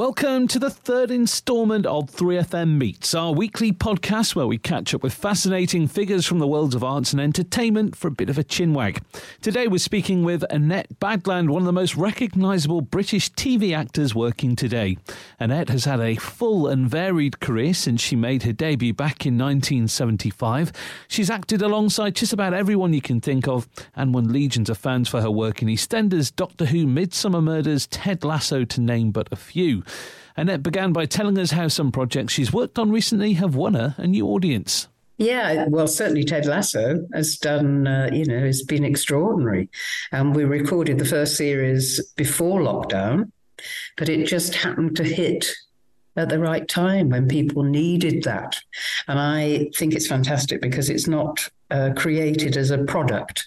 Welcome to the third instalment of 3FM Meets, our weekly podcast where we catch up with fascinating figures from the worlds of arts and entertainment for a bit of a chinwag. Today we're speaking with Annette Badland, one of the most recognisable British TV actors working today. Annette has had a full and varied career since she made her debut back in 1975. She's acted alongside just about everyone you can think of and won legions of fans for her work in EastEnders, Doctor Who, Midsomer Murders, Ted Lasso, to name but a few. Annette began by telling us how some projects she's worked on recently have won her a new audience. Yeah, well, certainly Ted Lasso has done, it's been extraordinary. We recorded the first series before lockdown, but it just happened to hit at the right time when people needed that. And I think it's fantastic because it's not created as a product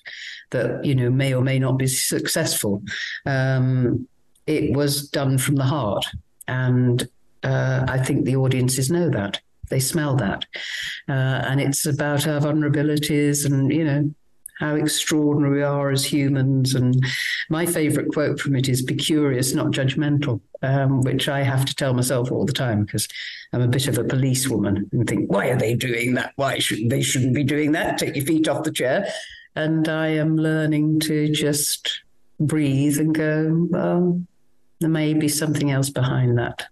that, may or may not be successful. It was done from the heart. And I think the audiences know that. They smell that. And it's about our vulnerabilities and, how extraordinary we are as humans. And my favourite quote from it is, be curious, not judgmental, which I have to tell myself all the time because I'm a bit of a policewoman and think, why are they doing that? Why shouldn't be doing that? Take your feet off the chair. And I am learning to just breathe and go, well, there may be something else behind that.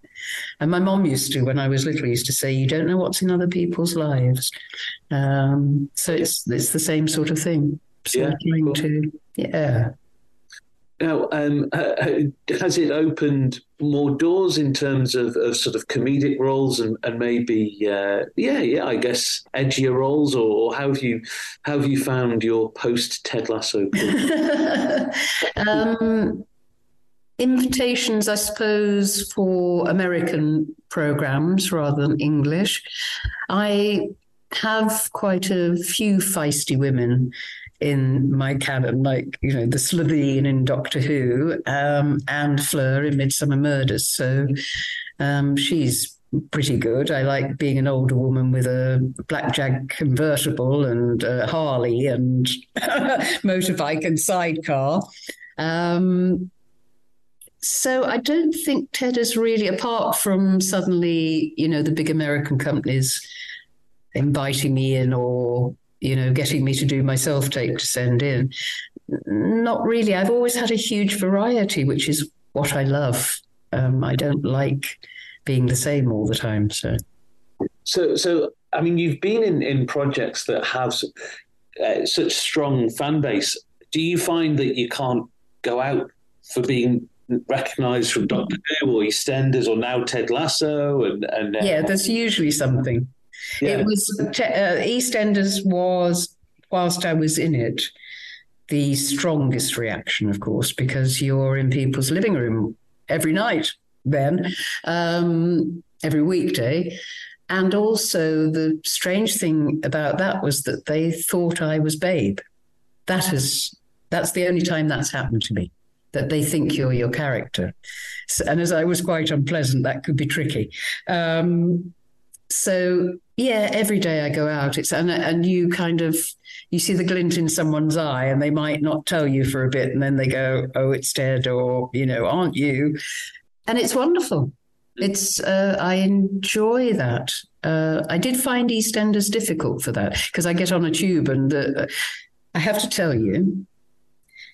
And my mom used to, when I was little, used to say, you don't know what's in other people's lives. So it's the same sort of thing. So yeah. Now, has it opened more doors in terms of sort of comedic roles and maybe, I guess, edgier roles? Or how have you found your post-Ted Lasso career? Invitations, I suppose, for American programs rather than English. I have quite a few feisty women in my canon, like, the Slitheen in Doctor Who, and Fleur in Midsomer Murders. So she's pretty good. I like being an older woman with a blackjack convertible and a Harley and motorbike and sidecar. So I don't think Ted is really, apart from suddenly, the big American companies inviting me in or, getting me to do my self-tape to send in. Not really. I've always had a huge variety, which is what I love. I don't like being the same all the time. So I mean, you've been in projects that have such strong fan base. Do you find that you can't go out for being recognised from Doctor Who or EastEnders or now Ted Lasso? And yeah, there's usually something. Yeah. It was EastEnders was, whilst I was in it, the strongest reaction, of course, because you're in people's living room every night then, every weekday. And also the strange thing about that was that they thought I was Babe. That's the only time that's happened to me, that they think you're your character. So, and as I was quite unpleasant, that could be tricky. Every day I go out, it's and you kind of, you see the glint in someone's eye and they might not tell you for a bit and then they go, oh, it's Ted or, aren't you? And it's wonderful. It's I enjoy that. I did find EastEnders difficult for that because I get on a tube and I have to tell you,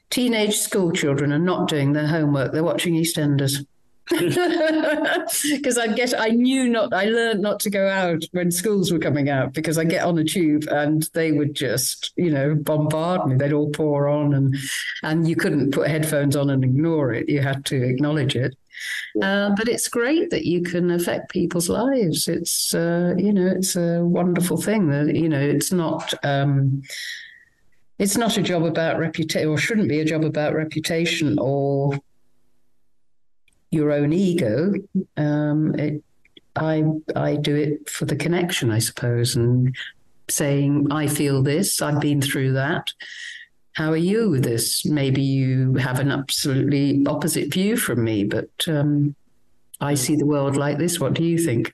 teenage school children are not doing their homework. They're watching EastEnders. Because I learned not to go out when schools were coming out because I get on a tube and they would just, bombard me. They'd all pour on and you couldn't put headphones on and ignore it. You had to acknowledge it. But it's great that you can affect people's lives. It's, it's a wonderful thing. It's not... It's not a job about reputation, or shouldn't be a job about reputation or your own ego. I do it for the connection, I suppose, and saying, I feel this, I've been through that. How are you with this? Maybe you have an absolutely opposite view from me, but I see the world like this. What do you think?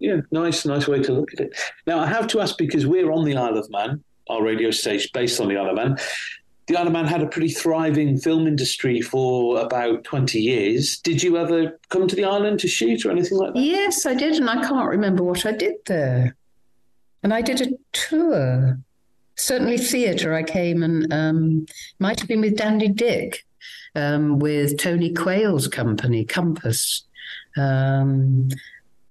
Yeah, nice way to look at it. Now, I have to ask, because we're on the Isle of Man, our radio stage based on the Isle of Man. The Isle of Man had a pretty thriving film industry for about 20 years. Did you ever come to the island to shoot or anything like that? Yes, I did, and I can't remember what I did there. And I did a tour. Certainly theatre. I came and might have been with Dandy Dick, with Tony Quayle's company, Compass. And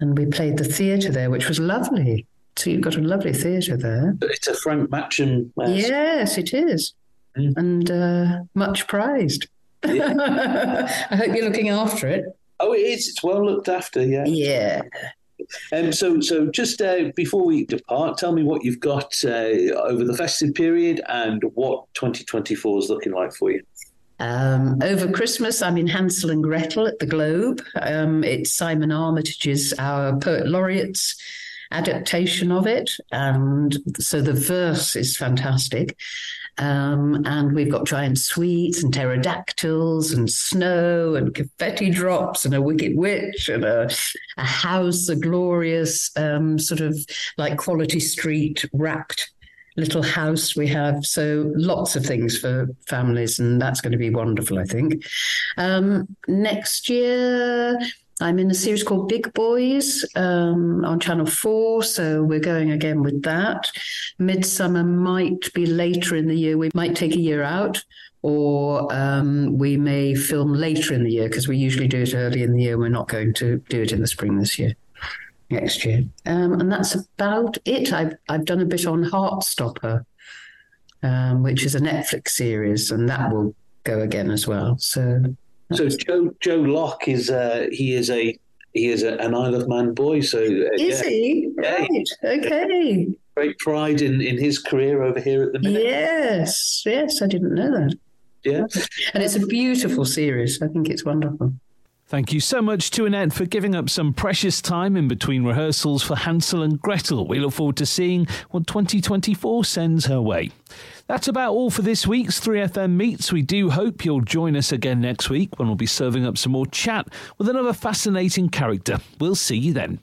we played the theatre there, which was lovely. So you've got a lovely theatre there. It's a Frank Matcham. Yes, it is. And much prized. Yeah. I hope you're looking after it. Oh, it is. It's well looked after, yeah. Yeah. So just before we depart, tell me what you've got over the festive period and what 2024 is looking like for you. Over Christmas, I'm in Hansel and Gretel at the Globe. It's Simon Armitage's, our poet laureate's adaptation of it. And so the verse is fantastic. And we've got giant sweets and pterodactyls and snow and confetti drops and a wicked witch and a house, a glorious sort of like Quality Street wrapped little house we have. So lots of things for families, and that's going to be wonderful, I think. Next year, I'm in a series called Big Boys on Channel 4, so we're going again with that. Midsomer might be later in the year. We might take a year out, or we may film later in the year, because we usually do it early in the year. We're not going to do it in the spring this year, next year. And that's about it. I've done a bit on Heartstopper, which is a Netflix series, and that will go again as well, so... So Joe Locke is an Isle of Man boy. So is he? Right. Yeah. Okay. Great pride in his career over here at the minute. Yes, I didn't know that. Yeah, and it's a beautiful series. I think it's wonderful. Thank you so much to Annette for giving up some precious time in between rehearsals for Hansel and Gretel. We look forward to seeing what 2024 sends her way. That's about all for this week's 3FM Meets. We do hope you'll join us again next week when we'll be serving up some more chat with another fascinating character. We'll see you then.